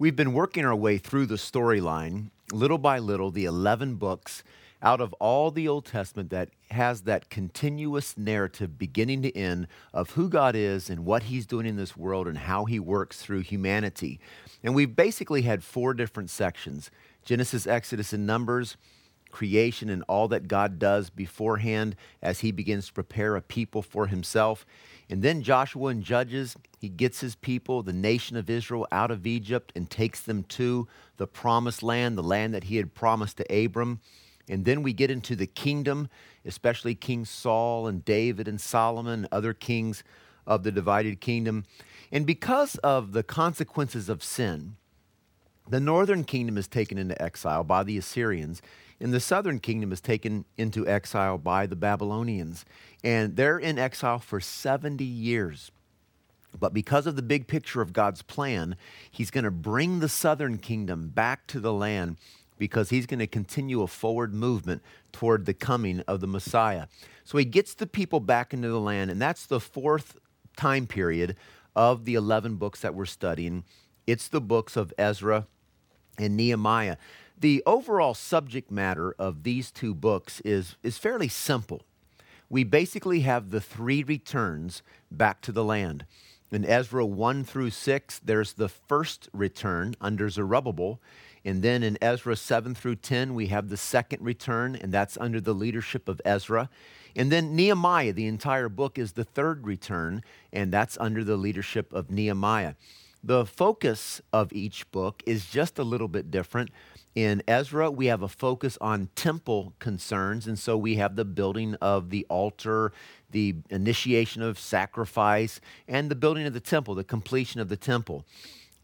We've been working our way through the storyline, little by little, the 11 books out of all the Old Testament that has that continuous narrative beginning to end of who God is and what he's doing in this world and how he works through humanity. And we've basically had four different sections: Genesis, Exodus, and Numbers, creation and all that God does beforehand as he begins to prepare a people for himself. And then Joshua and Judges, he gets his people, the nation of Israel, out of Egypt and takes them to the promised land, the land that he had promised to Abram. And then we get into the kingdom, especially King Saul and David and Solomon and other kings of the divided kingdom. And because of the consequences of sin, the northern kingdom is taken into exile by the Assyrians, and the southern kingdom is taken into exile by the Babylonians. And they're in exile for 70 years. But because of the big picture of God's plan, he's going to bring the southern kingdom back to the land because he's going to continue a forward movement toward the coming of the Messiah. So he gets the people back into the land, and that's the fourth time period of the 11 books that we're studying. It's the books of Ezra and Nehemiah. The overall subject matter of these two books is fairly simple. We basically have the three returns back to the land. In Ezra 1 through 6, there's the first return under Zerubbabel. And then in Ezra 7 through 10, we have the second return, and that's under the leadership of Ezra. And then Nehemiah, the entire book, is the third return, and that's under the leadership of Nehemiah. The focus of each book is just a little bit different. In Ezra, we have a focus on temple concerns, and so we have the building of the altar, the initiation of sacrifice, and the building of the temple, the completion of the temple.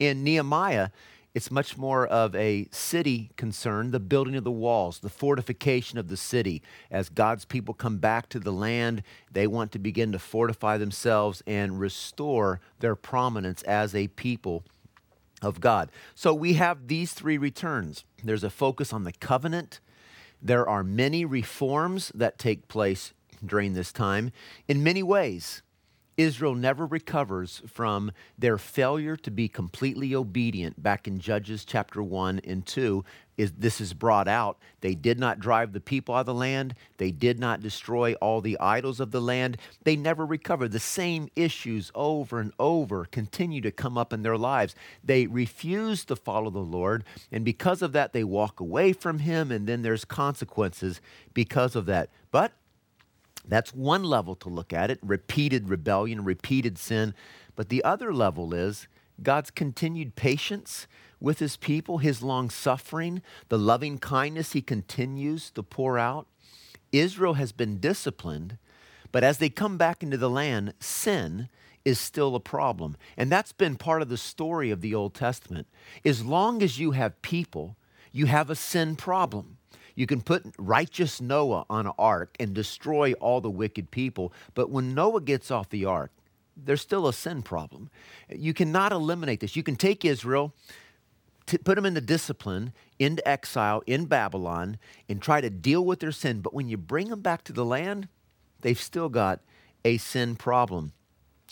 In Nehemiah, it's much more of a city concern, the building of the walls, the fortification of the city. As God's people come back to the land, they want to begin to fortify themselves and restore their prominence as a people of God. So we have these three returns. There's a focus on the covenant. There are many reforms that take place during this time. In many ways, Israel never recovers from their failure to be completely obedient. Back in Judges chapter 1 and 2, this is brought out. They did not drive the people out of the land. They did not destroy all the idols of the land. They never recovered. The same issues over and over continue to come up in their lives. They refuse to follow the Lord, and because of that, they walk away from him, and then there's consequences because of that. But that's one level to look at it, repeated rebellion, repeated sin. But the other level is God's continued patience with his people, his long suffering, the loving kindness he continues to pour out. Israel has been disciplined, but as they come back into the land, sin is still a problem. And that's been part of the story of the Old Testament. As long as you have people, you have a sin problem. You can put righteous Noah on an ark and destroy all the wicked people, but when Noah gets off the ark, there's still a sin problem. You cannot eliminate this. You can take Israel, put them into discipline, into exile, in Babylon, and try to deal with their sin, but when you bring them back to the land, they've still got a sin problem.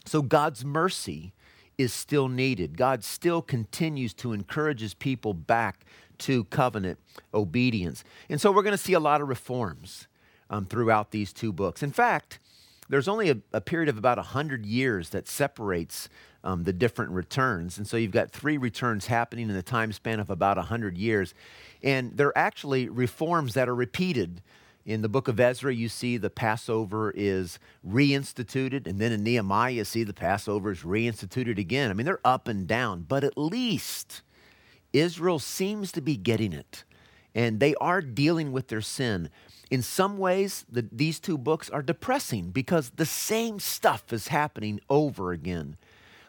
So God's mercy is still needed. God still continues to encourage his people back to covenant obedience. And so we're going to see a lot of reforms throughout these two books. In fact, there's only a period of about 100 years that separates the different returns. And so you've got three returns happening in the time span of about 100 years. And they're actually reforms that are repeated. In the book of Ezra, you see the Passover is reinstituted, and then in Nehemiah, you see the Passover is reinstituted again. I mean, they're up and down, but at least Israel seems to be getting it, and they are dealing with their sin. In some ways, these two books are depressing because the same stuff is happening over again.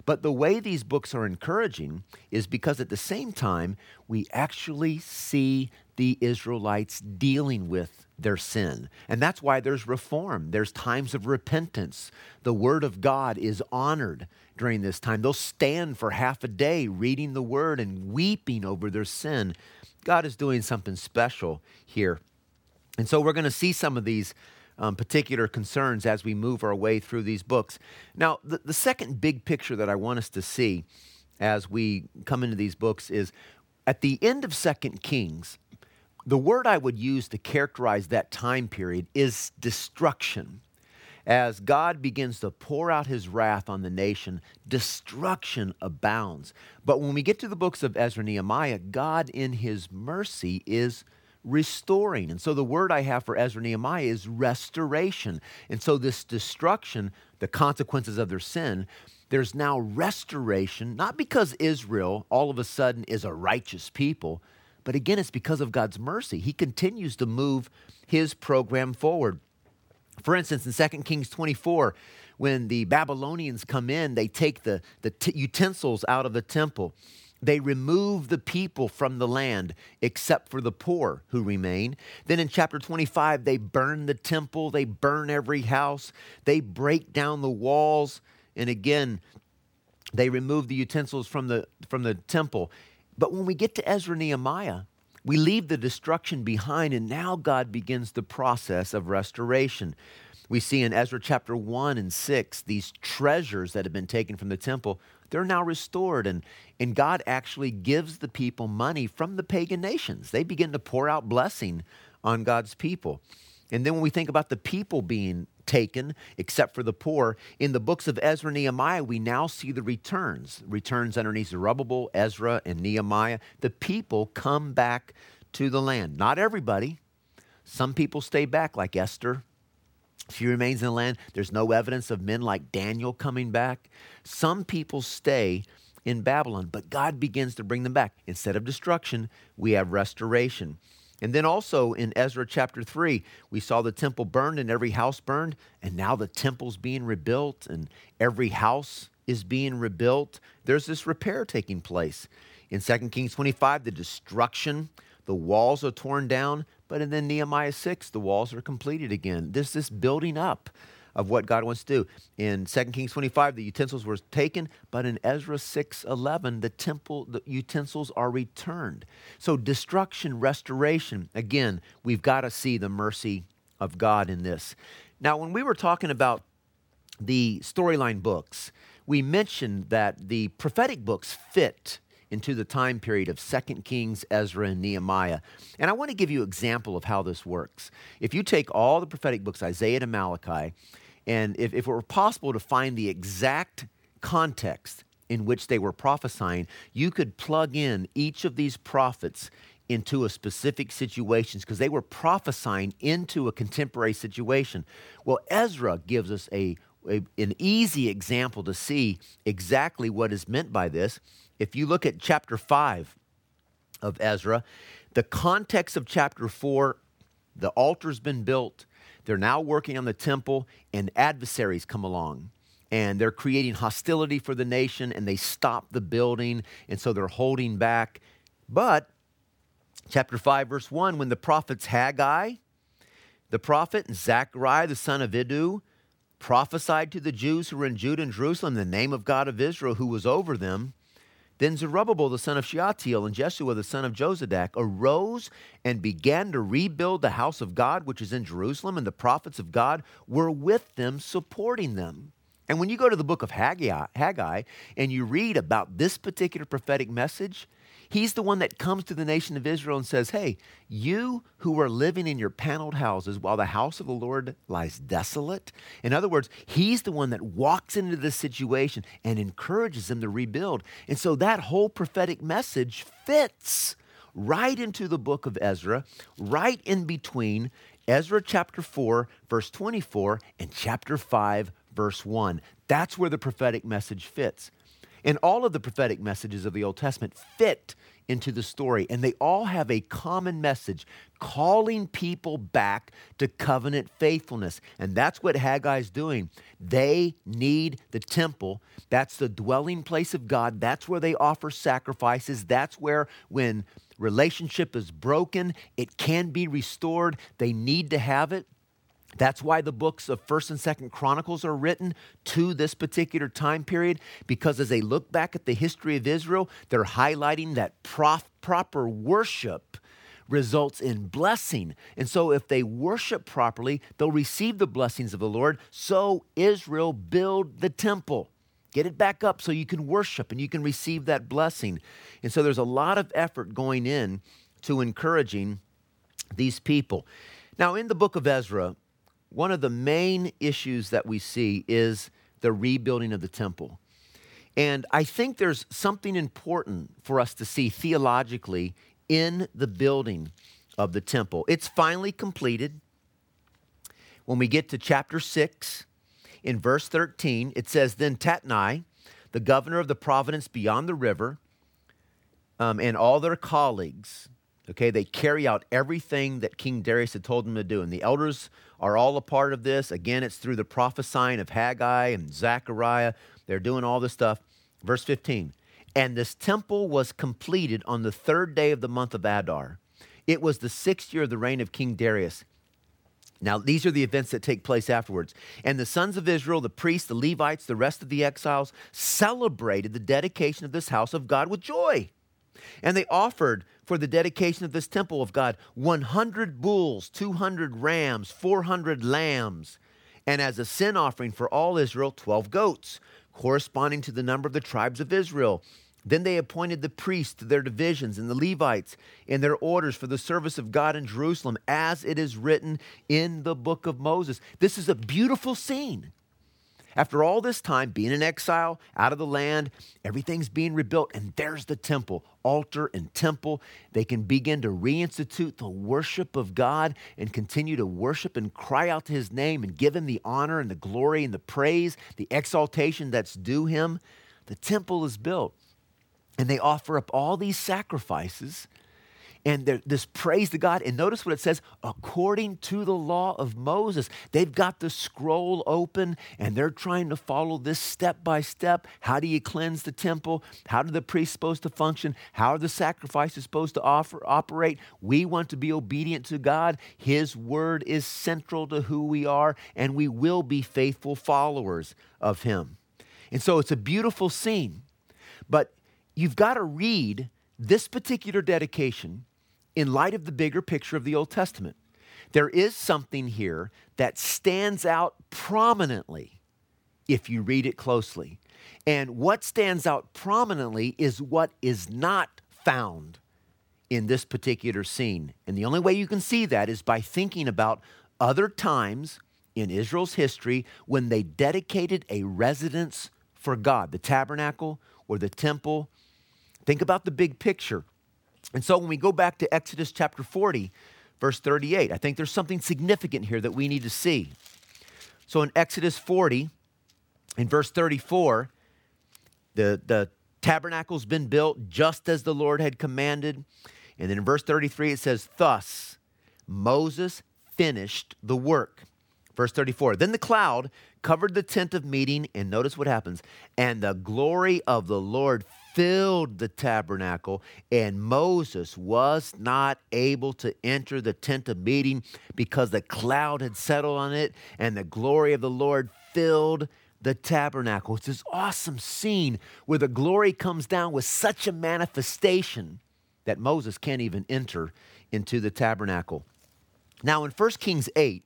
But the way these books are encouraging is because at the same time, we actually see the Israelites dealing with their sin. And that's why there's reform. There's times of repentance. The word of God is honored during this time. They'll stand for half a day reading the word and weeping over their sin. God is doing something special here. And so we're going to see some of these particular concerns as we move our way through these books. Now, the second big picture that I want us to see as we come into these books is at the end of 2 Kings, the word I would use to characterize that time period is destruction. As God begins to pour out his wrath on the nation, destruction abounds. But when we get to the books of Ezra and Nehemiah, God in his mercy is restoring. And so the word I have for Ezra and Nehemiah is restoration. And so this destruction, the consequences of their sin, there's now restoration, not because Israel all of a sudden is a righteous people, but again, it's because of God's mercy. He continues to move his program forward. For instance, in 2 Kings 24, when the Babylonians come in, they take the utensils out of the temple. They remove the people from the land, except for the poor who remain. Then in chapter 25, they burn the temple. They burn every house. They break down the walls. And again, they remove the utensils from the temple. But when we get to Ezra and Nehemiah, we leave the destruction behind, and now God begins the process of restoration. We see in Ezra chapter 1 and 6, these treasures that have been taken from the temple, they're now restored, and God actually gives the people money from the pagan nations. They begin to pour out blessing on God's people. And then when we think about the people being taken, except for the poor, in the books of Ezra and Nehemiah, we now see the returns underneath Zerubbabel, Ezra, and Nehemiah. The people come back to the land. Not everybody. Some people stay back, like Esther. She remains in the land. There's no evidence of men like Daniel coming back. Some people stay in Babylon, but God begins to bring them back. Instead of destruction, we have restoration. And then also in Ezra chapter 3, we saw the temple burned and every house burned, and now the temple's being rebuilt and every house is being rebuilt. There's this repair taking place. In 2 Kings 25, the destruction, the walls are torn down, but in then Nehemiah 6, the walls are completed again. There's this building up of what God wants to do. In 2 Kings 25, the utensils were taken, but in Ezra 6:11, the utensils are returned. So destruction, restoration. Again, we've got to see the mercy of God in this. Now, when we were talking about the storyline books, we mentioned that the prophetic books fit into the time period of 2 Kings, Ezra, and Nehemiah. And I want to give you an example of how this works. If you take all the prophetic books, Isaiah to Malachi, and if it were possible to find the exact context in which they were prophesying, you could plug in each of these prophets into a specific situation because they were prophesying into a contemporary situation. Well, Ezra gives us an easy example to see exactly what is meant by this. If you look at chapter 5 of Ezra, the context of chapter 4, the altar's been built, they're now working on the temple, and adversaries come along. And they're creating hostility for the nation, and they stop the building, and so they're holding back. But chapter 5, verse 1, when the prophets Haggai, the prophet, and Zechariah, the son of Iddo, prophesied to the Jews who were in Judah and Jerusalem in the name of God of Israel who was over them, then Zerubbabel, the son of Shealtiel, and Jeshua, the son of Jozadak, arose and began to rebuild the house of God, which is in Jerusalem, and the prophets of God were with them, supporting them. And when you go to the book of Haggai, and you read about this particular prophetic message, he's the one that comes to the nation of Israel and says, hey, you who are living in your paneled houses while the house of the Lord lies desolate. In other words, he's the one that walks into this situation and encourages them to rebuild. And so that whole prophetic message fits right into the book of Ezra, right in between Ezra chapter 4, verse 24, and chapter 5, verse 1. That's where the prophetic message fits. And all of the prophetic messages of the Old Testament fit into the story, and they all have a common message, calling people back to covenant faithfulness. And that's what Haggai's doing. They need the temple. That's the dwelling place of God. That's where they offer sacrifices. That's where when relationship is broken, it can be restored. They need to have it. That's why the books of 1st and 2nd Chronicles are written to this particular time period, because as they look back at the history of Israel, they're highlighting that proper worship results in blessing. And so if they worship properly, they'll receive the blessings of the Lord. So Israel build the temple. Get it back up so you can worship and you can receive that blessing. And so there's a lot of effort going in to encouraging these people. Now, in the book of Ezra, one of the main issues that we see is the rebuilding of the temple. And I think there's something important for us to see theologically in the building of the temple. It's finally completed. When we get to chapter 6, in verse 13, it says, "Then Tatnai, the governor of the province beyond the river, and all their colleagues," okay, they carry out everything that King Darius had told them to do. And the elders are all a part of this. Again, it's through the prophesying of Haggai and Zechariah. They're doing all this stuff. Verse 15, "And this temple was completed on the third day of the month of Adar. It was the sixth year of the reign of King Darius." Now, these are the events that take place afterwards. "And the sons of Israel, the priests, the Levites, the rest of the exiles, celebrated the dedication of this house of God with joy. And they offered for the dedication of this temple of God 100 bulls, 200 rams, 400 lambs, and as a sin offering for all Israel, 12 goats, corresponding to the number of the tribes of Israel. Then they appointed the priests to their divisions and the Levites in their orders for the service of God in Jerusalem, as it is written in the book of Moses." This is a beautiful scene. After all this time, being in exile, out of the land, everything's being rebuilt, and there's the temple, altar and temple. They can begin to reinstitute the worship of God and continue to worship and cry out to his name and give him the honor and the glory and the praise, the exaltation that's due him. The temple is built, and they offer up all these sacrifices and this praise to God. And notice what it says, according to the law of Moses. They've got the scroll open and they're trying to follow this step by step. How do you cleanse the temple? How do the priests supposed to function? How are the sacrifices supposed to operate? We want to be obedient to God. His word is central to who we are, and we will be faithful followers of him. And so it's a beautiful scene, but you've got to read this particular dedication in light of the bigger picture of the Old Testament. There is something here that stands out prominently if you read it closely. And what stands out prominently is what is not found in this particular scene. And the only way you can see that is by thinking about other times in Israel's history when they dedicated a residence for God, the tabernacle or the temple. Think about the big picture. And so when we go back to Exodus chapter 40, verse 38, I think there's something significant here that we need to see. So in Exodus 40, in verse 34, the tabernacle's been built just as the Lord had commanded. And then in verse 33, it says, "Thus Moses finished the work." Verse 34, "Then the cloud covered the tent of meeting," and notice what happens, "and the glory of the Lord filled the tabernacle, and Moses was not able to enter the tent of meeting because the cloud had settled on it, and the glory of the Lord filled the tabernacle." It's this awesome scene where the glory comes down with such a manifestation that Moses can't even enter into the tabernacle. Now in 1 Kings 8,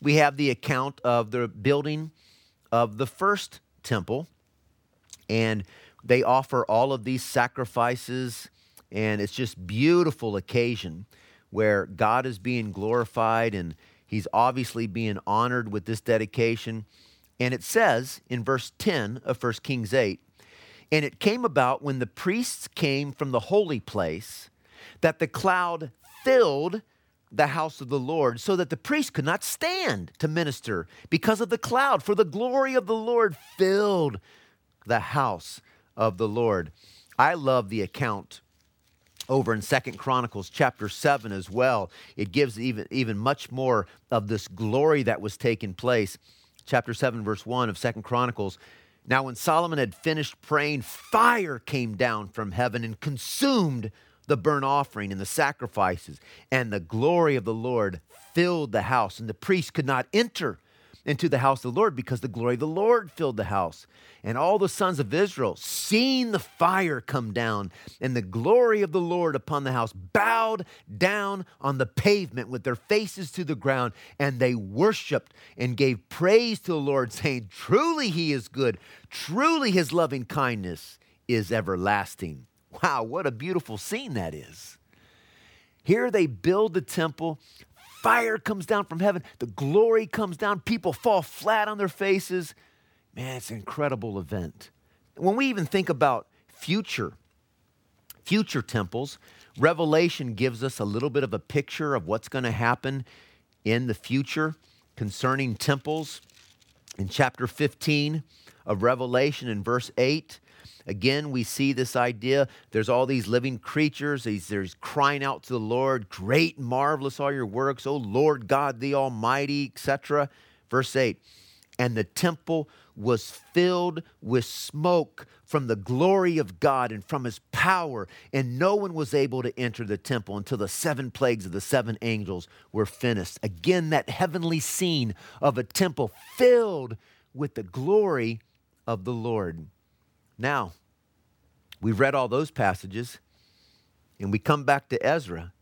we have the account of the building of the first temple, and they offer all of these sacrifices, and it's just beautiful occasion where God is being glorified, and he's obviously being honored with this dedication. And it says in verse 10 of 1 Kings 8, "And it came about when the priests came from the holy place that the cloud filled the house of the Lord, so that the priests could not stand to minister because of the cloud, for the glory of the Lord filled the house of the Lord." I love the account over in 2 Chronicles chapter 7 as well. It gives even much more of this glory that was taking place. Chapter 7, verse 1 of 2 Chronicles. "Now when Solomon had finished praying, fire came down from heaven and consumed the burnt offering and the sacrifices, and the glory of the Lord filled the house, and the priests could not enter into the house of the Lord, because the glory of the Lord filled the house. And all the sons of Israel, seeing the fire come down and the glory of the Lord upon the house, bowed down on the pavement with their faces to the ground, and they worshiped and gave praise to the Lord, saying, "Truly he is good. Truly his loving kindness is everlasting." Wow, what a beautiful scene that is. Here they build the temple. Fire comes down from heaven. The glory comes down. People fall flat on their faces. Man, it's an incredible event. When we even think about future temples, Revelation gives us a little bit of a picture of what's going to happen in the future concerning temples. In chapter 15 of Revelation, in verse 8, again, we see this idea. There's all these living creatures. There's crying out to the Lord, "Great and marvelous are your works, O Lord God, the Almighty," etc. Verse 8, and the temple was filled with smoke from the glory of God and from his power, and no one was able to enter the temple until the 7 plagues of the 7 angels were finished. Again, that heavenly scene of a temple filled with the glory of the Lord. Now, we've read all those passages, and we come back to Ezra,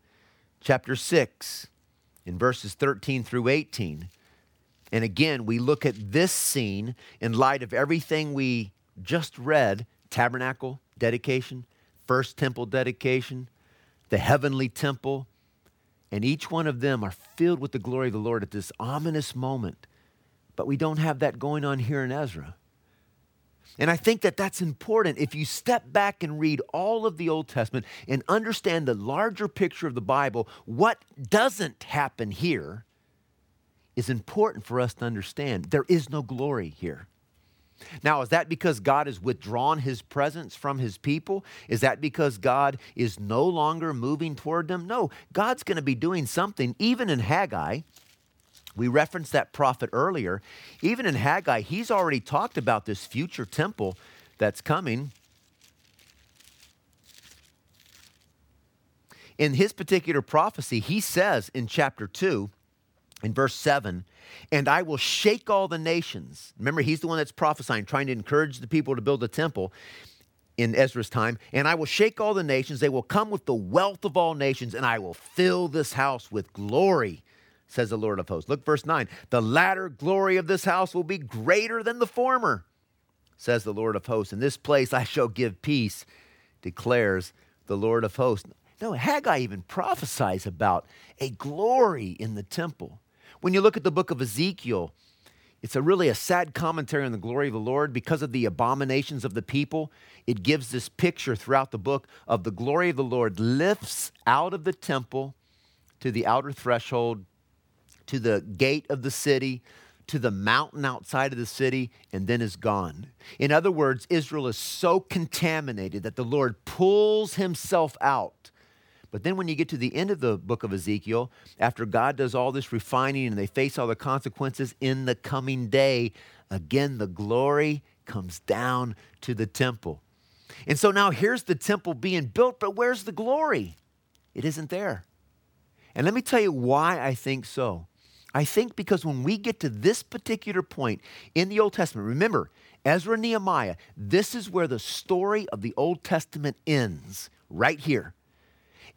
chapter 6, in verses 13 through 18. And again, we look at this scene in light of everything we just read: tabernacle dedication, first temple dedication, the heavenly temple. And each one of them are filled with the glory of the Lord at this ominous moment. But we don't have that going on here in Ezra. And I think that that's important. If you step back and read all of the Old Testament and understand the larger picture of the Bible, what doesn't happen here is important for us to understand. There is no glory here. Now, is that because God has withdrawn his presence from his people? Is that because God is no longer moving toward them? No, God's going to be doing something. Even in Haggai, we referenced that prophet earlier. Even in Haggai, he's already talked about this future temple that's coming. In his particular prophecy, he says in chapter 2, in verse 7, "And I will shake all the nations." Remember, he's the one that's prophesying, trying to encourage the people to build a temple in Ezra's time. "And I will shake all the nations. They will come with the wealth of all nations, and I will fill this house with glory, says the Lord of hosts." Look, verse 9. "The latter glory of this house will be greater than the former, says the Lord of hosts. In this place I shall give peace, declares the Lord of hosts." No, Haggai even prophesies about a glory in the temple. When you look at the book of Ezekiel, it's a sad commentary on the glory of the Lord because of the abominations of the people. It gives this picture throughout the book of the glory of the Lord lifts out of the temple to the outer threshold, to the gate of the city, to the mountain outside of the city, and then is gone. In other words, Israel is so contaminated that the Lord pulls himself out. But then when you get to the end of the book of Ezekiel, after God does all this refining and they face all the consequences in the coming day, again, the glory comes down to the temple. And so now here's the temple being built, but where's the glory? It isn't there. And let me tell you why I think so. I think because when we get to this particular point in the Old Testament, remember, Ezra and Nehemiah, this is where the story of the Old Testament ends, right here.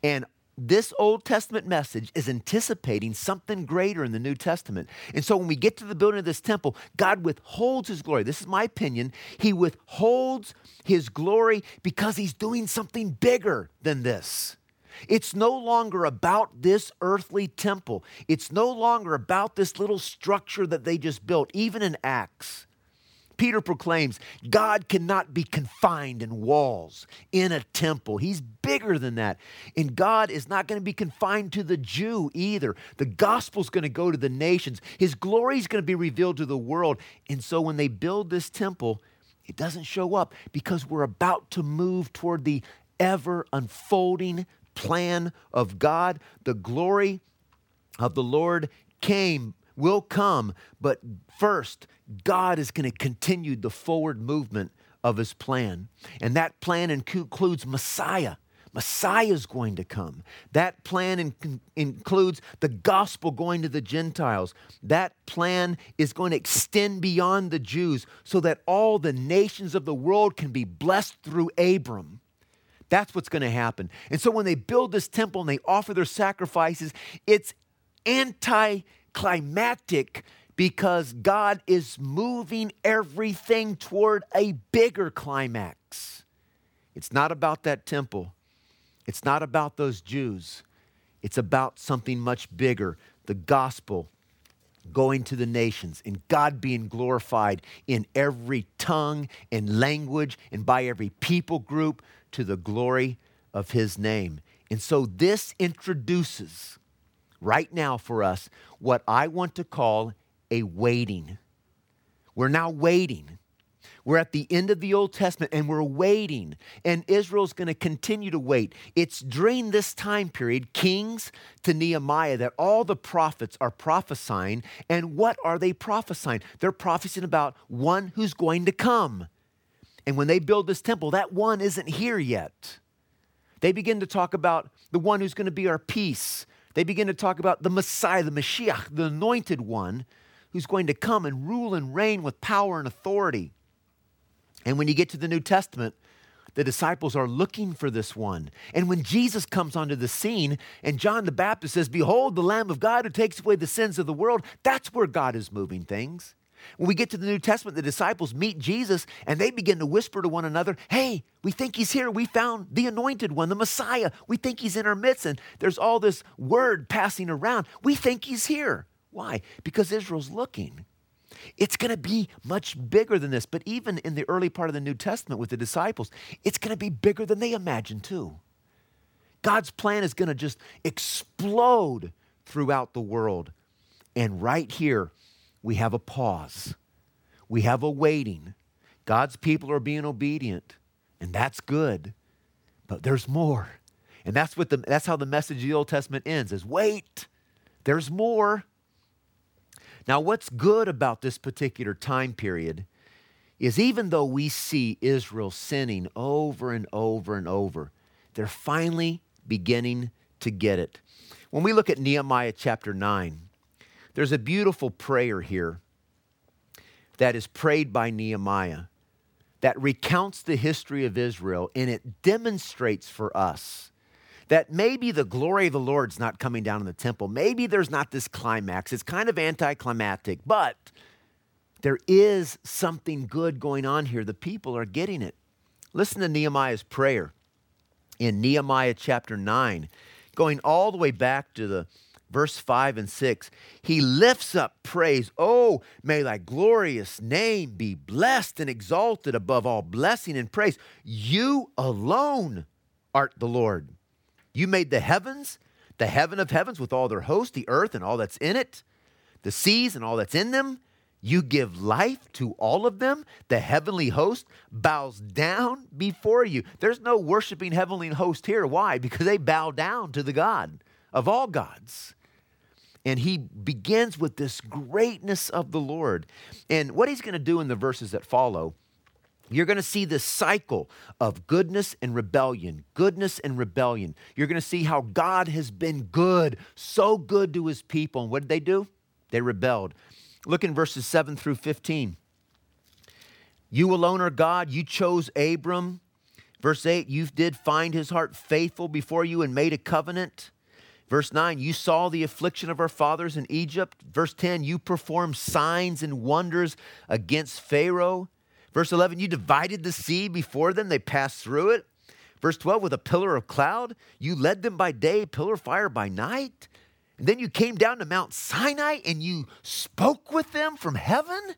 And this Old Testament message is anticipating something greater in the New Testament. And so when we get to the building of this temple, God withholds his glory. This is my opinion. He withholds his glory because he's doing something bigger than this. It's no longer about this earthly temple. It's no longer about this little structure that they just built, even in Acts. Peter proclaims, God cannot be confined in walls, in a temple. He's bigger than that. And God is not going to be confined to the Jew either. The gospel's going to go to the nations. His glory is going to be revealed to the world. And so when they build this temple, it doesn't show up because we're about to move toward the ever-unfolding plan of God. The glory of the Lord will come, but first, God is going to continue the forward movement of his plan. And that plan includes Messiah. Messiah's going to come. That plan includes the gospel going to the Gentiles. That plan is going to extend beyond the Jews so that all the nations of the world can be blessed through Abram. That's what's going to happen. And so when they build this temple and they offer their sacrifices, it's anticlimactic because God is moving everything toward a bigger climax. It's not about that temple. It's not about those Jews. It's about something much bigger, the gospel going to the nations and God being glorified in every tongue and language and by every people group to the glory of his name. And so this introduces right now for us what I want to call a waiting. We're now waiting. We're at the end of the Old Testament and we're waiting, and Israel's going to continue to wait. It's during this time period, Kings to Nehemiah, that all the prophets are prophesying. And what are they prophesying? They're prophesying about one who's going to come. And when they build this temple, that one isn't here yet. They begin to talk about the one who's going to be our peace. They begin to talk about the Messiah, the Mashiach, the anointed one who's going to come and rule and reign with power and authority. And when you get to the New Testament, the disciples are looking for this one. And when Jesus comes onto the scene and John the Baptist says, "Behold, the Lamb of God who takes away the sins of the world," that's where God is moving things. When we get to the New Testament, the disciples meet Jesus and they begin to whisper to one another, "Hey, we think he's here. We found the anointed one, the Messiah. We think he's in our midst." And there's all this word passing around. We think he's here. Why? Because Israel's looking. It's going to be much bigger than this. But even in the early part of the New Testament with the disciples, it's going to be bigger than they imagined too. God's plan is going to just explode throughout the world. And right here, we have a pause. We have a waiting. God's people are being obedient, and that's good. But there's more. And that's how the message of the Old Testament ends, is wait, there's more. Now, what's good about this particular time period is even though we see Israel sinning over and over and over, they're finally beginning to get it. When we look at Nehemiah chapter 9, there's a beautiful prayer here that is prayed by Nehemiah that recounts the history of Israel, and it demonstrates for us that maybe the glory of the Lord's not coming down in the temple. Maybe there's not this climax. It's kind of anticlimactic, but there is something good going on here. The people are getting it. Listen to Nehemiah's prayer in Nehemiah chapter 9, going all the way back to the verse 5 and 6. He lifts up praise. "Oh, may thy glorious name be blessed and exalted above all blessing and praise. You alone art the Lord. You made the heavens, the heaven of heavens with all their host, the earth and all that's in it, the seas and all that's in them. You give life to all of them. The heavenly host bows down before you." There's no worshiping heavenly host here. Why? Because they bow down to the God of all gods. And he begins with this greatness of the Lord. And what he's going to do in the verses that follow, you're going to see this cycle of goodness and rebellion, goodness and rebellion. You're going to see how God has been good, so good to his people. And what did they do? They rebelled. Look in verses 7 through 15. "You alone are God. You chose Abram." Verse 8, "You did find his heart faithful before you and made a covenant." Verse 9, "You saw the affliction of our fathers in Egypt." Verse 10, "You performed signs and wonders against Pharaoh." Verse 11, "You divided the sea before them. They passed through it." Verse 12, "With a pillar of cloud, you led them by day, pillar of fire by night. And then you came down to Mount Sinai and you spoke with them from heaven.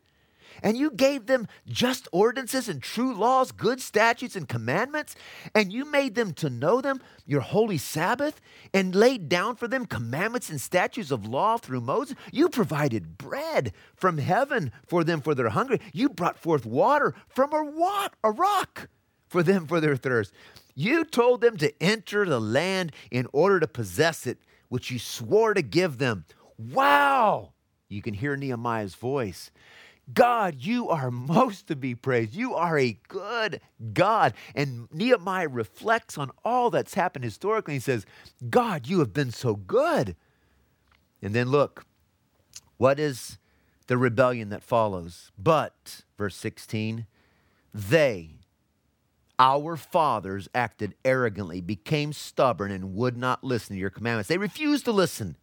And you gave them just ordinances and true laws, good statutes and commandments. And you made them to know them, your holy Sabbath, and laid down for them commandments and statutes of law through Moses. You provided bread from heaven for them for their hunger. You brought forth water from a rock for them for their thirst. You told them to enter the land in order to possess it, which you swore to give them." Wow! You can hear Nehemiah's voice. God, you are most to be praised. You are a good God. And Nehemiah reflects on all that's happened historically. He says, God, you have been so good. And then look, what is the rebellion that follows? But, verse 16, they, our fathers, acted arrogantly, became stubborn, and would not listen to your commandments. They refused to listen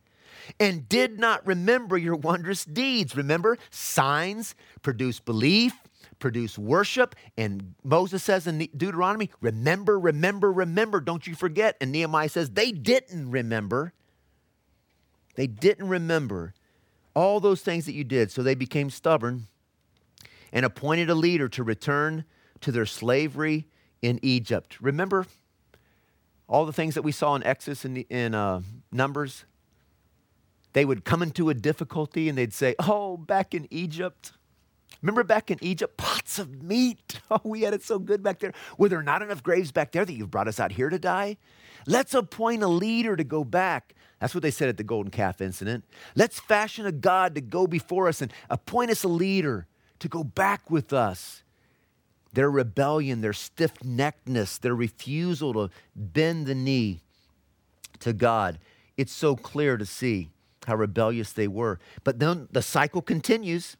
and did not remember your wondrous deeds. Remember, signs produce belief, produce worship. And Moses says in Deuteronomy, remember, remember, remember. Don't you forget. And Nehemiah says they didn't remember. They didn't remember all those things that you did. So they became stubborn and appointed a leader to return to their slavery in Egypt. Remember all the things that we saw in Exodus and in Numbers? They would come into a difficulty and they'd say, oh, back in Egypt. Remember back in Egypt, pots of meat. Oh, we had it so good back there. Were there not enough graves back there that you've brought us out here to die? Let's appoint a leader to go back. That's what they said at the golden calf incident. Let's fashion a God to go before us and appoint us a leader to go back with us. Their rebellion, their stiff-neckedness, their refusal to bend the knee to God. It's so clear to see how rebellious they were. But then the cycle continues.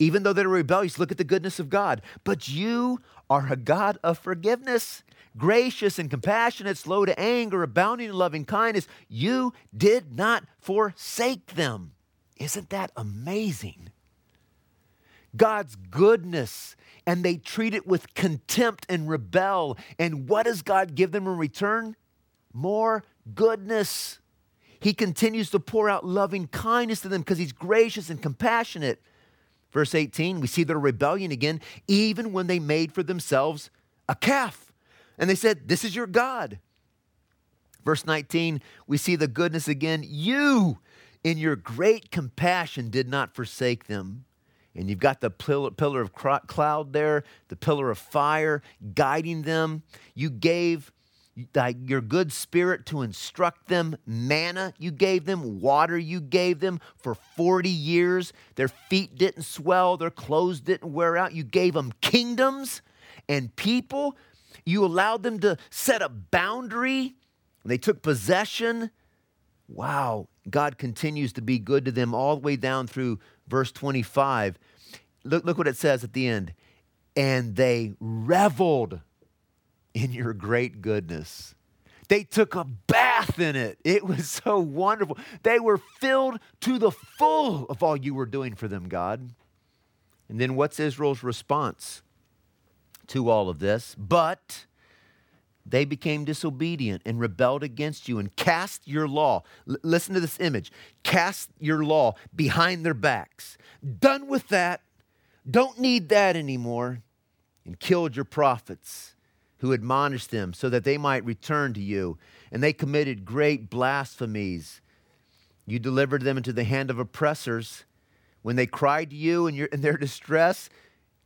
Even though they're rebellious, look at the goodness of God. But you are a God of forgiveness, gracious and compassionate, slow to anger, abounding in loving kindness. You did not forsake them. Isn't that amazing? God's goodness, and they treat it with contempt and rebel. And what does God give them in return? More goodness. He continues to pour out loving kindness to them because he's gracious and compassionate. Verse 18, we see their rebellion again, even when they made for themselves a calf. And they said, this is your God. Verse 19, we see the goodness again. You, in your great compassion, did not forsake them. And you've got the pillar of cloud there, the pillar of fire guiding them. You gave your good spirit to instruct them, manna you gave them, water you gave them for 40 years. Their feet didn't swell, their clothes didn't wear out. You gave them kingdoms and people. You allowed them to set a boundary. They took possession. Wow, God continues to be good to them all the way down through verse 25. Look what it says at the end. And they reveled in your great goodness. They took a bath in it. It was so wonderful. They were filled to the full of all you were doing for them, God. And then what's Israel's response to all of this? But they became disobedient and rebelled against you and cast your law. Listen to this image. Cast your law behind their backs. Done with that. Don't need that anymore. And killed your prophets who admonished them so that they might return to you. And they committed great blasphemies. You delivered them into the hand of oppressors. When they cried to you in their distress,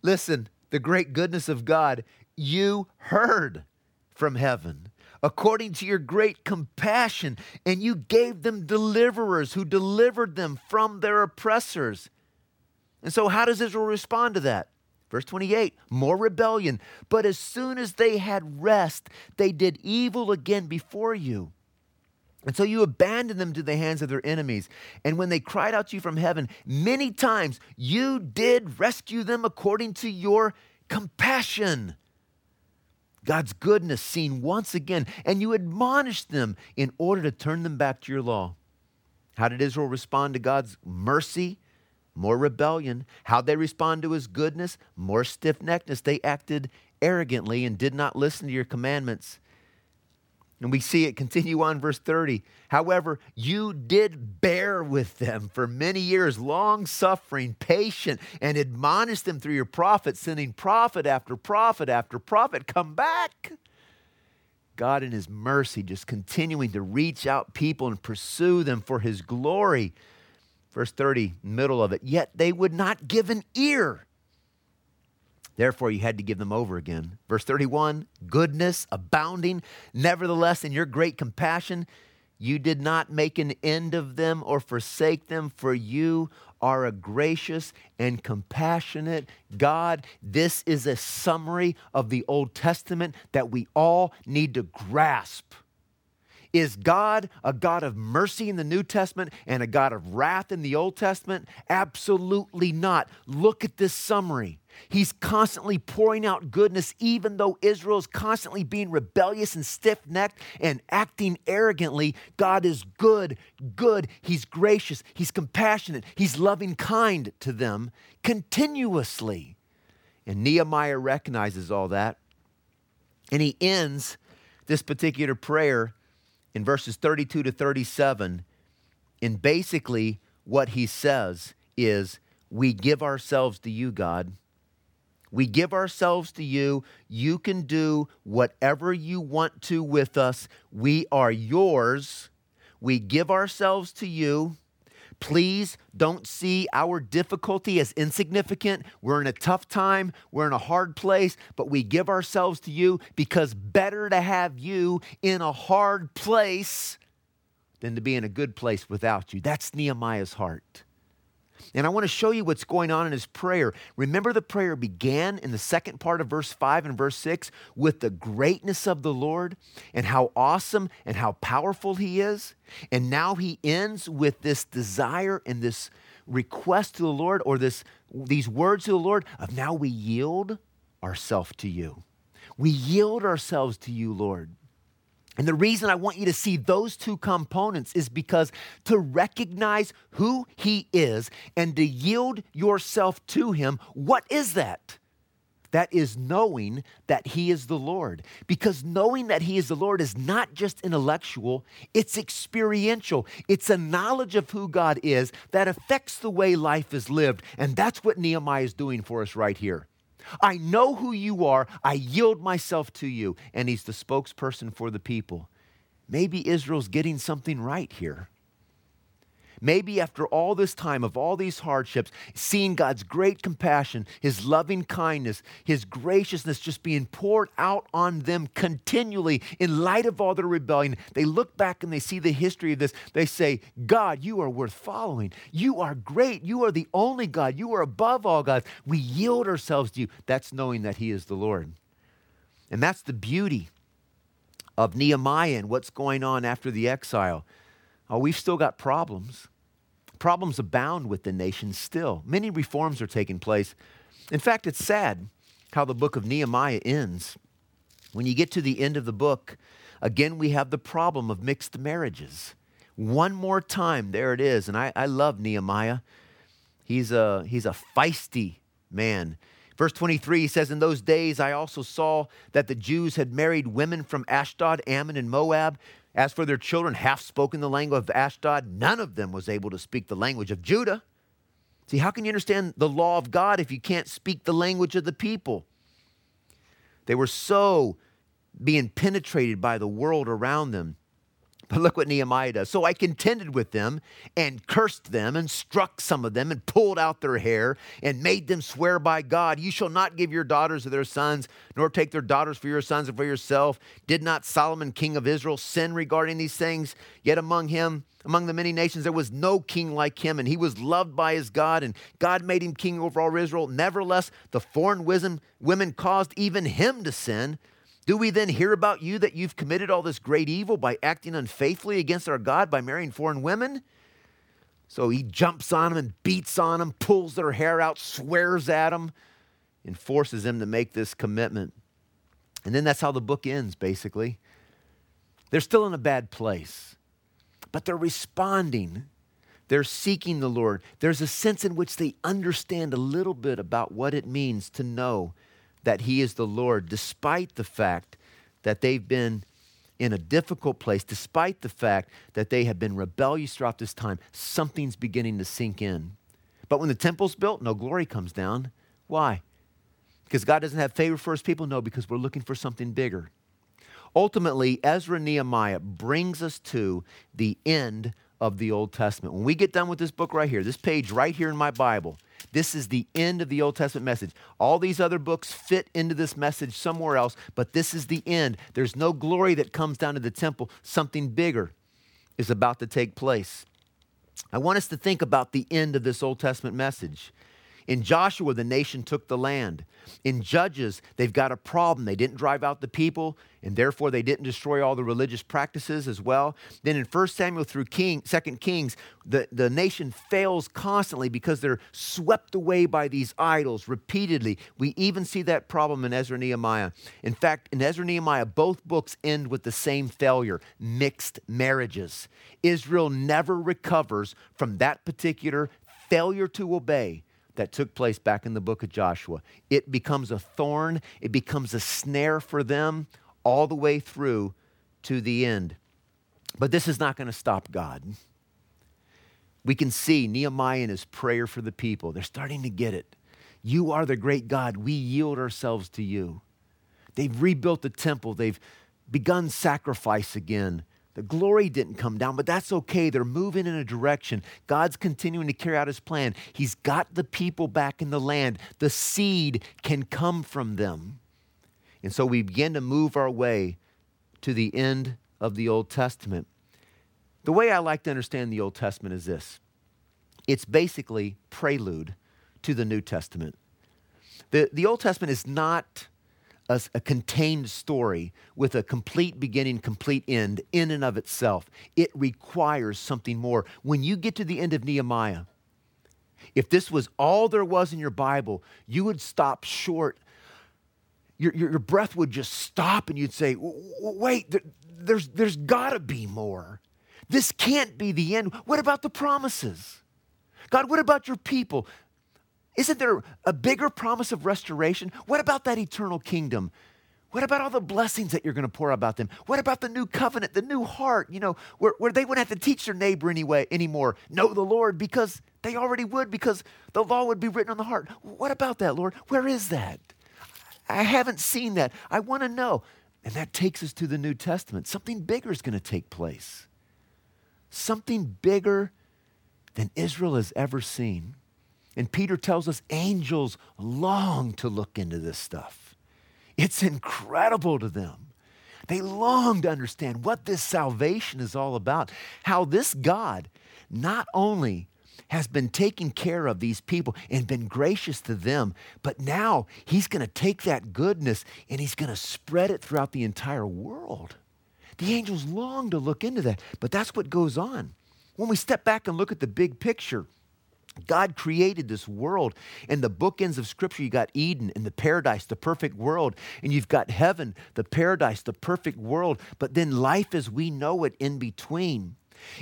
listen, the great goodness of God, you heard from heaven, according to your great compassion, and you gave them deliverers who delivered them from their oppressors. And so how does Israel respond to that? Verse 28, more rebellion. But as soon as they had rest, they did evil again before you. And so you abandoned them to the hands of their enemies. And when they cried out to you from heaven, many times you did rescue them according to your compassion. God's goodness seen once again. And you admonished them in order to turn them back to your law. How did Israel respond to God's mercy? More rebellion. How'd they respond to his goodness? More stiff-neckedness. They acted arrogantly and did not listen to your commandments. And we see it continue on verse 30. However, you did bear with them for many years, long-suffering, patient, and admonished them through your prophets, sending prophet after prophet after prophet. Come back. God in his mercy just continuing to reach out people and pursue them for his glory. Verse 30, middle of it, yet they would not give an ear. Therefore, you had to give them over again. Verse 31, goodness abounding. Nevertheless, in your great compassion, you did not make an end of them or forsake them, for you are a gracious and compassionate God. This is a summary of the Old Testament that we all need to grasp. Is God a God of mercy in the New Testament and a God of wrath in the Old Testament? Absolutely not. Look at this summary. He's constantly pouring out goodness, even though Israel is constantly being rebellious and stiff-necked and acting arrogantly. God is good. He's gracious. He's compassionate. He's loving kind to them continuously. And Nehemiah recognizes all that. And he ends this particular prayer in verses 32 to 37, and basically what he says is, we give ourselves to you, God. We give ourselves to you. You can do whatever you want to with us. We are yours. We give ourselves to you. Please don't see our difficulty as insignificant. We're in a tough time. We're in a hard place, but we give ourselves to you because better to have you in a hard place than to be in a good place without you. That's Nehemiah's heart. And I want to show you what's going on in his prayer. Remember, the prayer began in the second part of verse 5 and verse 6 with the greatness of the Lord and how awesome and how powerful he is. And now he ends with this desire and this request to the Lord, or these words to the Lord of, now we yield ourselves to you. We yield ourselves to you, Lord. And the reason I want you to see those two components is because to recognize who he is and to yield yourself to him, what is that? That is knowing that he is the Lord. Because knowing that he is the Lord is not just intellectual, it's experiential. It's a knowledge of who God is that affects the way life is lived. And that's what Nehemiah is doing for us right here. I know who you are. I yield myself to you. And he's the spokesperson for the people. Maybe Israel's getting something right here. Maybe after all this time of all these hardships, seeing God's great compassion, his loving kindness, his graciousness just being poured out on them continually in light of all their rebellion, they look back and they see the history of this. They say, God, you are worth following. You are great. You are the only God. You are above all gods. We yield ourselves to you. That's knowing that he is the Lord. And that's the beauty of Nehemiah and what's going on after the exile. Oh, we've still got problems. Problems abound with the nation still. Many reforms are taking place. In fact, it's sad how the book of Nehemiah ends. When you get to the end of the book, again, we have the problem of mixed marriages. One more time, there it is. And I love Nehemiah. He's a feisty man. Verse 23, he says, in those days, I also saw that the Jews had married women from Ashdod, Ammon, and Moab. As for their children, half spoke in the language of Ashdod. None of them was able to speak the language of Judah. See, how can you understand the law of God if you can't speak the language of the people? They were so being penetrated by the world around them. But look what Nehemiah does. So I contended with them and cursed them and struck some of them and pulled out their hair and made them swear by God, you shall not give your daughters to their sons, nor take their daughters for your sons and for yourself. Did not Solomon, king of Israel, sin regarding these things? Yet among him, among the many nations, there was no king like him, and he was loved by his God, and God made him king over all Israel. Nevertheless, the foreign women caused even him to sin. Do we then hear about you that you've committed all this great evil by acting unfaithfully against our God by marrying foreign women? So he jumps on them and beats on them, pulls their hair out, swears at them, and forces them to make this commitment. And then that's how the book ends, basically. They're still in a bad place, but they're responding. They're seeking the Lord. There's a sense in which they understand a little bit about what it means to know that he is the Lord, despite the fact that they've been in a difficult place, despite the fact that they have been rebellious throughout this time. Something's beginning to sink in. But when the temple's built, no glory comes down. Why? Because God doesn't have favor for his people? No, because we're looking for something bigger. Ultimately, Ezra and Nehemiah brings us to the end of the Old Testament. When we get done with this book right here, this page right here in my Bible, this is the end of the Old Testament message. All these other books fit into this message somewhere else, but this is the end. There's no glory that comes down to the temple. Something bigger is about to take place. I want us to think about the end of this Old Testament message. In Joshua, the nation took the land. In Judges, they've got a problem. They didn't drive out the people, and therefore they didn't destroy all the religious practices as well. Then in 1 Samuel through 2 Kings, the nation fails constantly because they're swept away by these idols repeatedly. We even see that problem in Ezra and Nehemiah. In fact, in Ezra and Nehemiah, both books end with the same failure, mixed marriages. Israel never recovers from that particular failure to obey that took place back in the book of Joshua. It becomes a thorn. It becomes a snare for them all the way through to the end. But this is not going to stop God. We can see Nehemiah in his prayer for the people. They're starting to get it. You are the great God. We yield ourselves to you. They've rebuilt the temple. They've begun sacrifice again. The glory didn't come down, but that's okay. They're moving in a direction. God's continuing to carry out his plan. He's got the people back in the land. The seed can come from them. And so we begin to move our way to the end of the Old Testament. The way I like to understand the Old Testament is this. It's basically prelude to the New Testament. The Old Testament is not a contained story with a complete beginning, complete end in and of itself. It requires something more. When you get to the end of Nehemiah, if this was all there was in your Bible, you would stop short. Your breath would just stop and you'd say, wait, there's gotta be more. This can't be the end. What about the promises? God, what about your people? Isn't there a bigger promise of restoration? What about that eternal kingdom? What about all the blessings that you're going to pour about them? What about the new covenant, the new heart, where they wouldn't have to teach their neighbor anymore, know the Lord, because they already would, because the law would be written on the heart. What about that, Lord? Where is that? I haven't seen that. I want to know. And that takes us to the New Testament. Something bigger is going to take place. Something bigger than Israel has ever seen. And Peter tells us angels long to look into this stuff. It's incredible to them. They long to understand what this salvation is all about, how this God not only has been taking care of these people and been gracious to them, but now he's going to take that goodness and he's going to spread it throughout the entire world. The angels long to look into that, but that's what goes on. When we step back and look at the big picture, God created this world. In the bookends of Scripture, you got Eden and the paradise, the perfect world. And you've got heaven, the paradise, the perfect world. But then life as we know it in between.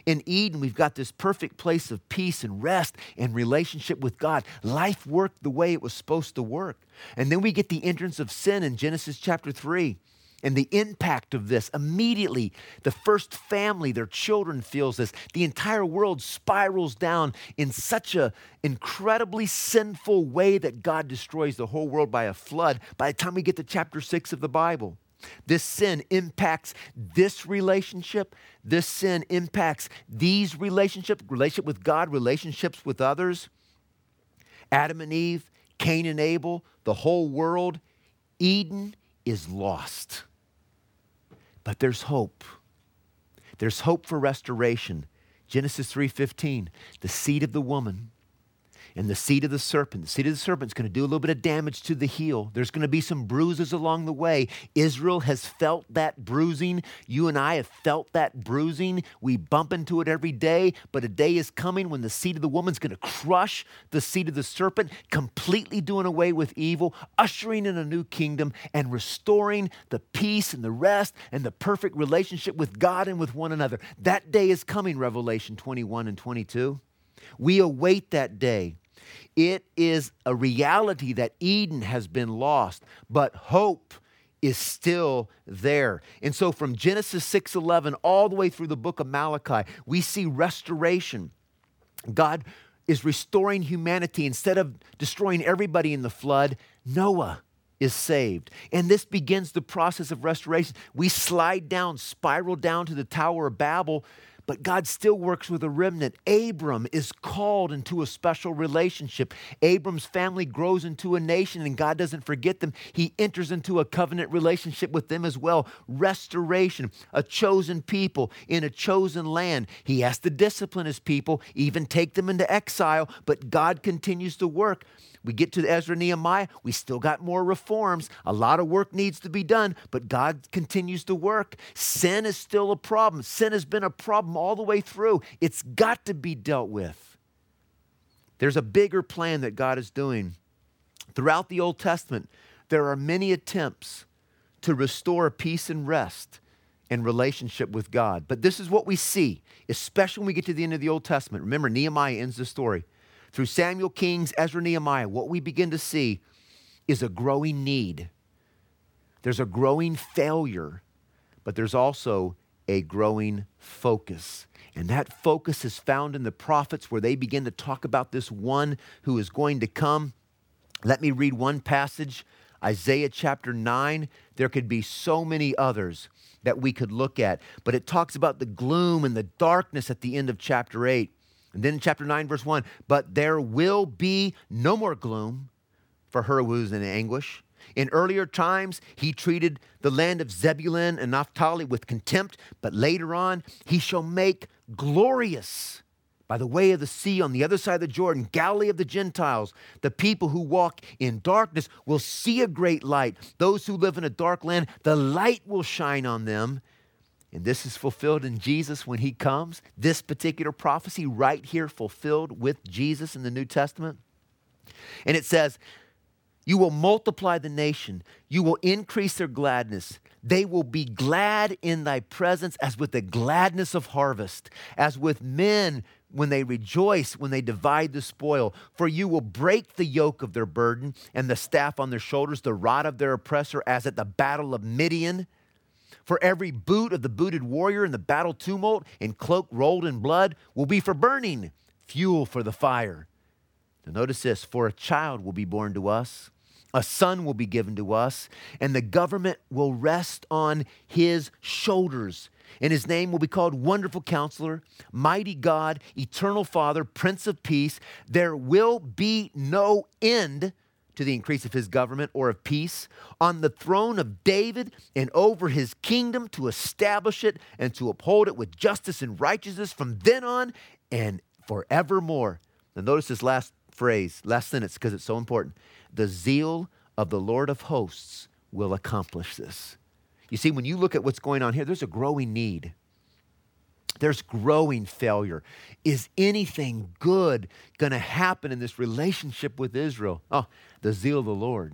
In Eden, we've got this perfect place of peace and rest and relationship with God. Life worked the way it was supposed to work. And then we get the entrance of sin in Genesis chapter 3. And the impact of this, immediately, the first family, their children feels this. The entire world spirals down in such an incredibly sinful way that God destroys the whole world by a flood by the time we get to chapter 6 of the Bible. This sin impacts this relationship. This sin impacts these relationships, relationship with God, relationships with others. Adam and Eve, Cain and Abel, the whole world, Eden is lost. But there's hope. There's hope for restoration. Genesis 3:15, the seed of the woman and the seed of the serpent. The seed of the serpent's going to do a little bit of damage to the heel. There's going to be some bruises along the way. Israel has felt that bruising. You and I have felt that bruising. We bump into it every day, but a day is coming when the seed of the woman's going to crush the seed of the serpent, completely doing away with evil, ushering in a new kingdom and restoring the peace and the rest and the perfect relationship with God and with one another. That day is coming, Revelation 21 and 22. We await that day. It is a reality that Eden has been lost, but hope is still there. And so from Genesis 6:11 all the way through the book of Malachi, we see restoration. God is restoring humanity. Instead of destroying everybody in the flood, Noah is saved. And this begins the process of restoration. We slide down, spiral down to the Tower of Babel, but God still works with a remnant. Abram is called into a special relationship. Abram's family grows into a nation, and God doesn't forget them. He enters into a covenant relationship with them as well. Restoration, a chosen people in a chosen land. He has to discipline his people, even take them into exile, but God continues to work. We get to Ezra and Nehemiah, we still got more reforms. A lot of work needs to be done, but God continues to work. Sin is still a problem. Sin has been a problem all the way through. It's got to be dealt with. There's a bigger plan that God is doing. Throughout the Old Testament, there are many attempts to restore peace and rest and relationship with God. But this is what we see, especially when we get to the end of the Old Testament. Remember, Nehemiah ends the story. Through Samuel, Kings, Ezra, Nehemiah, what we begin to see is a growing need. There's a growing failure, but there's also a growing focus. And that focus is found in the prophets, where they begin to talk about this one who is going to come. Let me read one passage, Isaiah chapter 9. There could be so many others that we could look at, but it talks about the gloom and the darkness at the end of chapter 8. And then in chapter 9, verse 1, but there will be no more gloom for her who is in anguish. In earlier times, he treated the land of Zebulun and Naphtali with contempt, but later on, he shall make glorious by the way of the sea on the other side of the Jordan, Galilee of the Gentiles. The people who walk in darkness will see a great light. Those who live in a dark land, the light will shine on them. And this is fulfilled in Jesus when he comes. This particular prophecy right here fulfilled with Jesus in the New Testament. And it says, you will multiply the nation. You will increase their gladness. They will be glad in thy presence as with the gladness of harvest, as with men when they rejoice, when they divide the spoil. For you will break the yoke of their burden and the staff on their shoulders, the rod of their oppressor, as at the battle of Midian. For every boot of the booted warrior in the battle tumult and cloak rolled in blood will be for burning, fuel for the fire. Now notice this, for a child will be born to us, a son will be given to us, and the government will rest on his shoulders. And his name will be called Wonderful Counselor, Mighty God, Eternal Father, Prince of Peace. There will be no end to the increase of his government or of peace on the throne of David and over his kingdom, to establish it and to uphold it with justice and righteousness from then on and forevermore. Now notice this last phrase, last sentence, because it's so important. The zeal of the Lord of hosts will accomplish this. You see, when you look at what's going on here, there's a growing need. There's growing failure. Is anything good going to happen in this relationship with Israel? Oh, the zeal of the Lord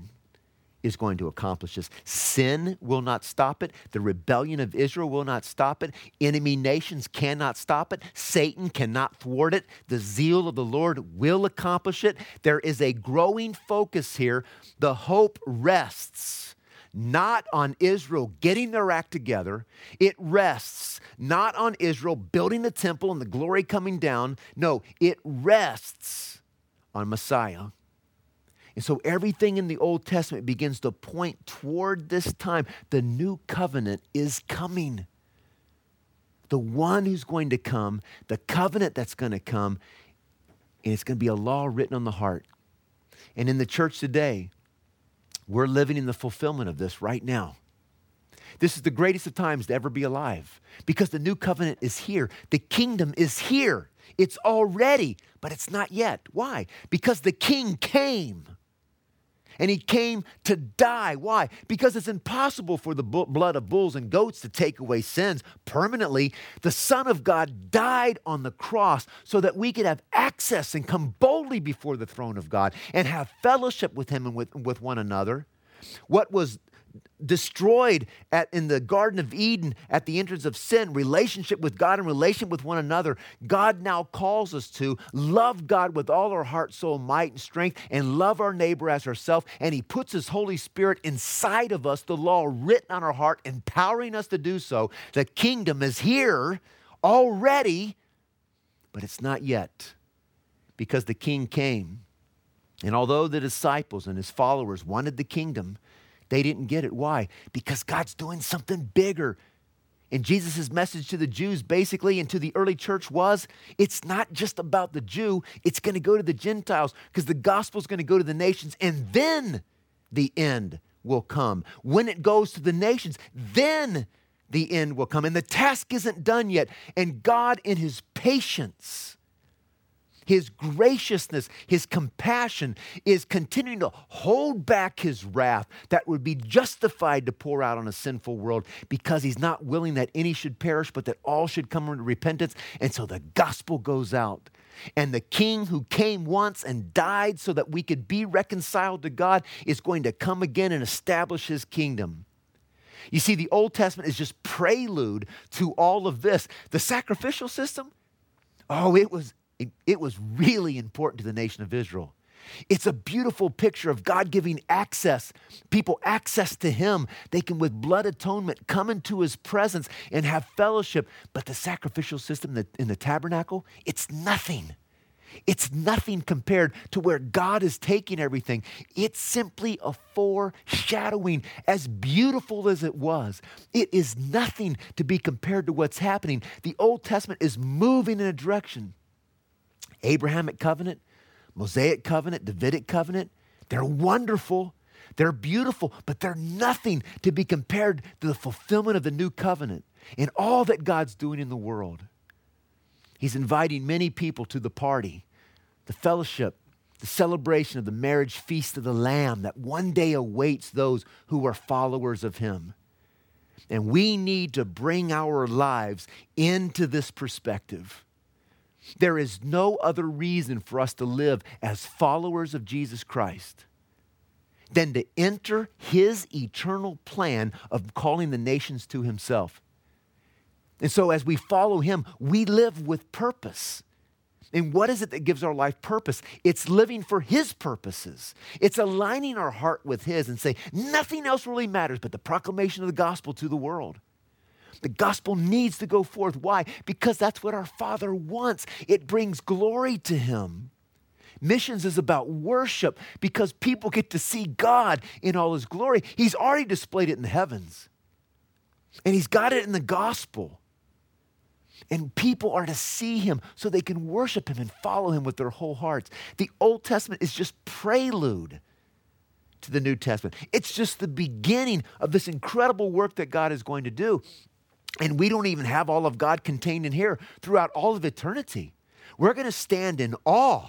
is going to accomplish this. Sin will not stop it. The rebellion of Israel will not stop it. Enemy nations cannot stop it. Satan cannot thwart it. The zeal of the Lord will accomplish it. There is a growing focus here. The hope rests not on Israel getting their act together. It rests not on Israel building the temple and the glory coming down. No, it rests on Messiah. And so everything in the Old Testament begins to point toward this time. The new covenant is coming. The one who's going to come, the covenant that's going to come, and it's going to be a law written on the heart. And in the church today, we're living in the fulfillment of this right now. This is the greatest of times to ever be alive, because the new covenant is here. The kingdom is here. It's already, but it's not yet. Why? Because the king came, and he came to die. Why? Because it's impossible for the blood of bulls and goats to take away sins permanently. The Son of God died on the cross so that we could have access and come boldly before the throne of God and have fellowship with him and with one another. What was destroyed in the Garden of Eden at the entrance of sin, relationship with God and relationship with one another, God now calls us to love God with all our heart, soul, might, and strength, and love our neighbor as ourselves. And he puts his Holy Spirit inside of us, the law written on our heart, empowering us to do so. The kingdom is here already, but it's not yet, because the king came. And although the disciples and his followers wanted the kingdom, they didn't get it. Why? Because God's doing something bigger. And Jesus' message to the Jews basically and to the early church was, it's not just about the Jew, it's going to go to the Gentiles because the gospel is going to go to the nations, and then the end will come. When it goes to the nations, then the end will come. And the task isn't done yet. And God, in his patience, his graciousness, his compassion, is continuing to hold back his wrath that would be justified to pour out on a sinful world, because he's not willing that any should perish, but that all should come into repentance. And so the gospel goes out. And the king who came once and died so that we could be reconciled to God is going to come again and establish his kingdom. You see, the Old Testament is just prelude to all of this. The sacrificial system, it was really important to the nation of Israel. It's a beautiful picture of God giving access, people access to him. They can, with blood atonement, come into his presence and have fellowship. But the sacrificial system in the tabernacle, it's nothing. It's nothing compared to where God is taking everything. It's simply a foreshadowing. As beautiful as it was, it is nothing to be compared to what's happening. The Old Testament is moving in a direction. Abrahamic covenant, Mosaic covenant, Davidic covenant, they're wonderful, they're beautiful, but they're nothing to be compared to the fulfillment of the new covenant and all that God's doing in the world. He's inviting many people to the party, the fellowship, the celebration of the marriage feast of the Lamb that one day awaits those who are followers of him. And we need to bring our lives into this perspective. There is no other reason for us to live as followers of Jesus Christ than to enter his eternal plan of calling the nations to himself. And so as we follow him, we live with purpose. And what is it that gives our life purpose? It's living for his purposes. It's aligning our heart with his and saying, nothing else really matters but the proclamation of the gospel to the world. The gospel needs to go forth. Why? Because that's what our Father wants. It brings glory to him. Missions is about worship because people get to see God in all his glory. He's already displayed it in the heavens. And he's got it in the gospel. And people are to see him so they can worship him and follow him with their whole hearts. The Old Testament is just prelude to the New Testament. It's just the beginning of this incredible work that God is going to do. And we don't even have all of God contained in here. Throughout all of eternity, we're going to stand in awe,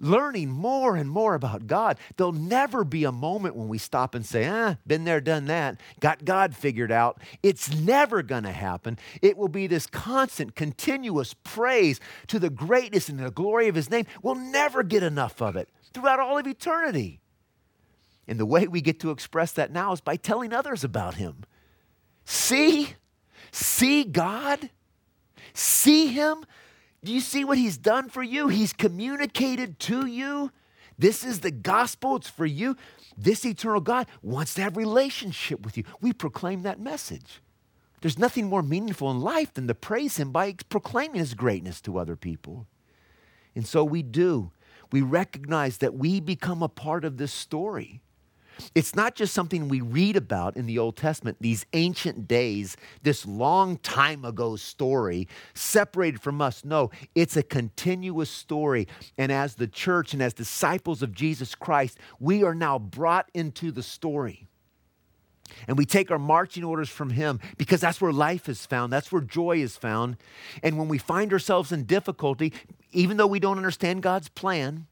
learning more and more about God. There'll never be a moment when we stop and say, been there, done that, got God figured out. It's never going to happen. It will be this constant, continuous praise to the greatness and the glory of his name. We'll never get enough of it throughout all of eternity. And the way we get to express that now is by telling others about him. See God, see him. Do you see what he's done for you? He's communicated to you. This is the gospel. It's for you. This eternal God wants to have relationship with you. We proclaim that message. There's nothing more meaningful in life than to praise him by proclaiming his greatness to other people. And so we do. We recognize that we become a part of this story. It's not just something we read about in the Old Testament, these ancient days, this long time ago story separated from us. No, it's a continuous story. And as the church and as disciples of Jesus Christ, we are now brought into the story. And we take our marching orders from him because that's where life is found. That's where joy is found. And when we find ourselves in difficulty, even though we don't understand God's plan,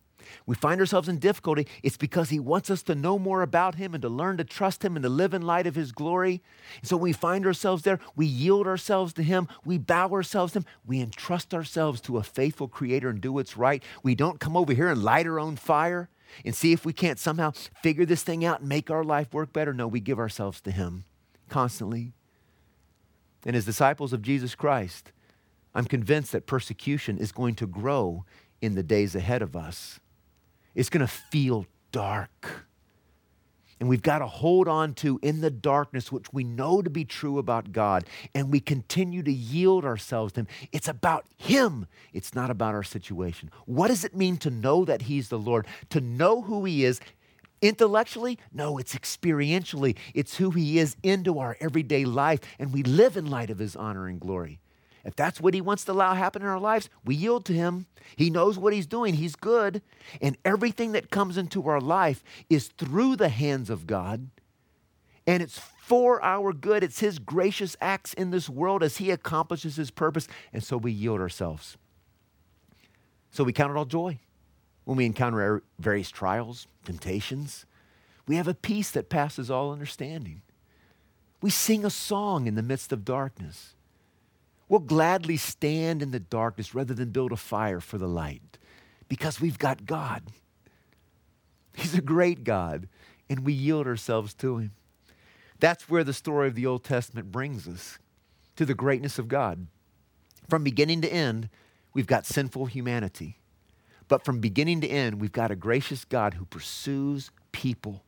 we find ourselves in difficulty, it's because he wants us to know more about him and to learn to trust him and to live in light of his glory. And so when we find ourselves there, we yield ourselves to him. We bow ourselves to him. We entrust ourselves to a faithful creator and do what's right. We don't come over here and light our own fire and see if we can't somehow figure this thing out and make our life work better. No, we give ourselves to him constantly. And as disciples of Jesus Christ, I'm convinced that persecution is going to grow in the days ahead of us. It's going to feel dark. And we've got to hold on to in the darkness, which we know to be true about God, and we continue to yield ourselves to him. It's about him. It's not about our situation. What does it mean to know that he's the Lord? To know who he is Intellectually? No, it's experientially. It's who he is into our everyday life, and we live in light of his honor and glory. If that's what he wants to allow happen in our lives, we yield to him. He knows what he's doing. He's good. And everything that comes into our life is through the hands of God. And it's for our good. It's his gracious acts in this world as he accomplishes his purpose. And so we yield ourselves. So we count it all joy when we encounter various trials, temptations. We have a peace that passes all understanding. We sing a song in the midst of darkness. We'll gladly stand in the darkness rather than build a fire for the light because we've got God. He's a great God, and we yield ourselves to him. That's where the story of the Old Testament brings us, to the greatness of God. From beginning to end, we've got sinful humanity. But from beginning to end, we've got a gracious God who pursues people.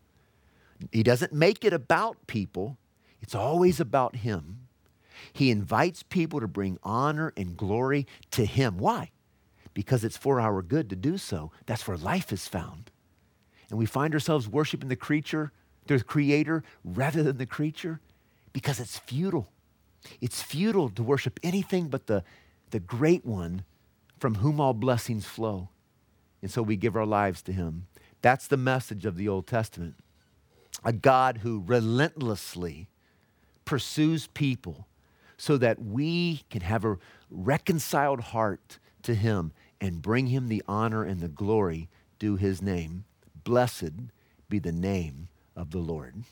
He doesn't make it about people. It's always about him. He invites people to bring honor and glory to him. Why? Because it's for our good to do so. That's where life is found. And we find ourselves worshiping the creator rather than the creature, because it's futile. It's futile to worship anything but the great one from whom all blessings flow. And so we give our lives to him. That's the message of the Old Testament. A God who relentlessly pursues people so that we can have a reconciled heart to him and bring him the honor and the glory due his name. Blessed be the name of the Lord.